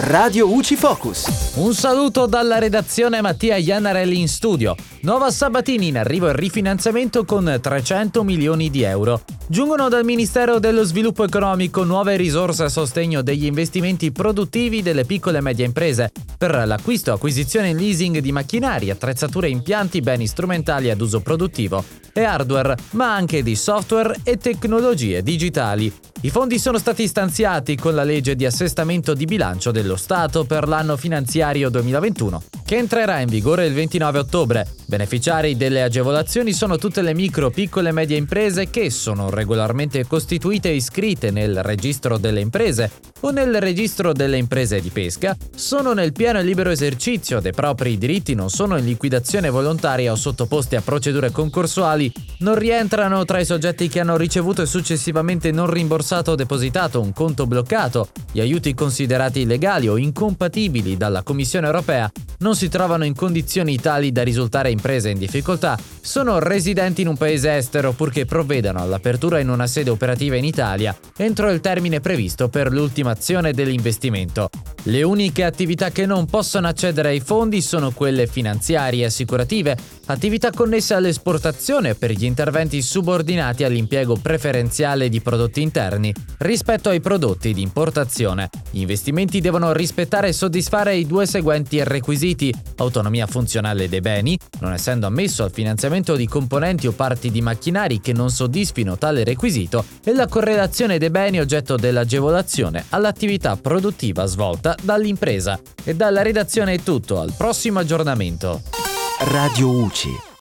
Radio UCI Focus. Un saluto dalla redazione, Mattia Iannarelli in studio. Nuova Sabatini, in arrivo il rifinanziamento con 300 milioni di euro. Giungono dal Ministero dello Sviluppo Economico nuove risorse a sostegno degli investimenti produttivi delle piccole e medie imprese per l'acquisto, acquisizione e leasing di macchinari, attrezzature e impianti, beni strumentali ad uso produttivo e hardware, ma anche di software e tecnologie digitali. I fondi sono stati stanziati con la legge di assestamento di bilancio dello Stato per l'anno finanziario 2021, che entrerà in vigore il 29 ottobre. Beneficiari delle agevolazioni sono tutte le micro, piccole e medie imprese che sono regolarmente costituite e iscritte nel registro delle imprese o nel registro delle imprese di pesca, sono nel pieno e libero esercizio dei propri diritti, non sono in liquidazione volontaria o sottoposti a procedure concorsuali, non rientrano tra i soggetti che hanno ricevuto e successivamente non rimborsato o depositato un conto bloccato, gli aiuti considerati illegali o incompatibili dalla Commissione europea, non si trovano in condizioni tali da risultare imprese in difficoltà, sono residenti in un paese estero purché provvedano all'apertura in una sede operativa in Italia entro il termine previsto per l'ultimazione dell'investimento. Le uniche attività che non possono accedere ai fondi sono quelle finanziarie e assicurative, attività connesse all'esportazione per gli interventi subordinati all'impiego preferenziale di prodotti interni rispetto ai prodotti di importazione. Gli investimenti devono rispettare e soddisfare i due seguenti requisiti: autonomia funzionale dei beni, non essendo ammesso al finanziamento di componenti o parti di macchinari che non soddisfino tale requisito, e la correlazione dei beni oggetto dell'agevolazione all'attività produttiva svolta dall'impresa. E dalla redazione è tutto, al prossimo aggiornamento. Radio UCI.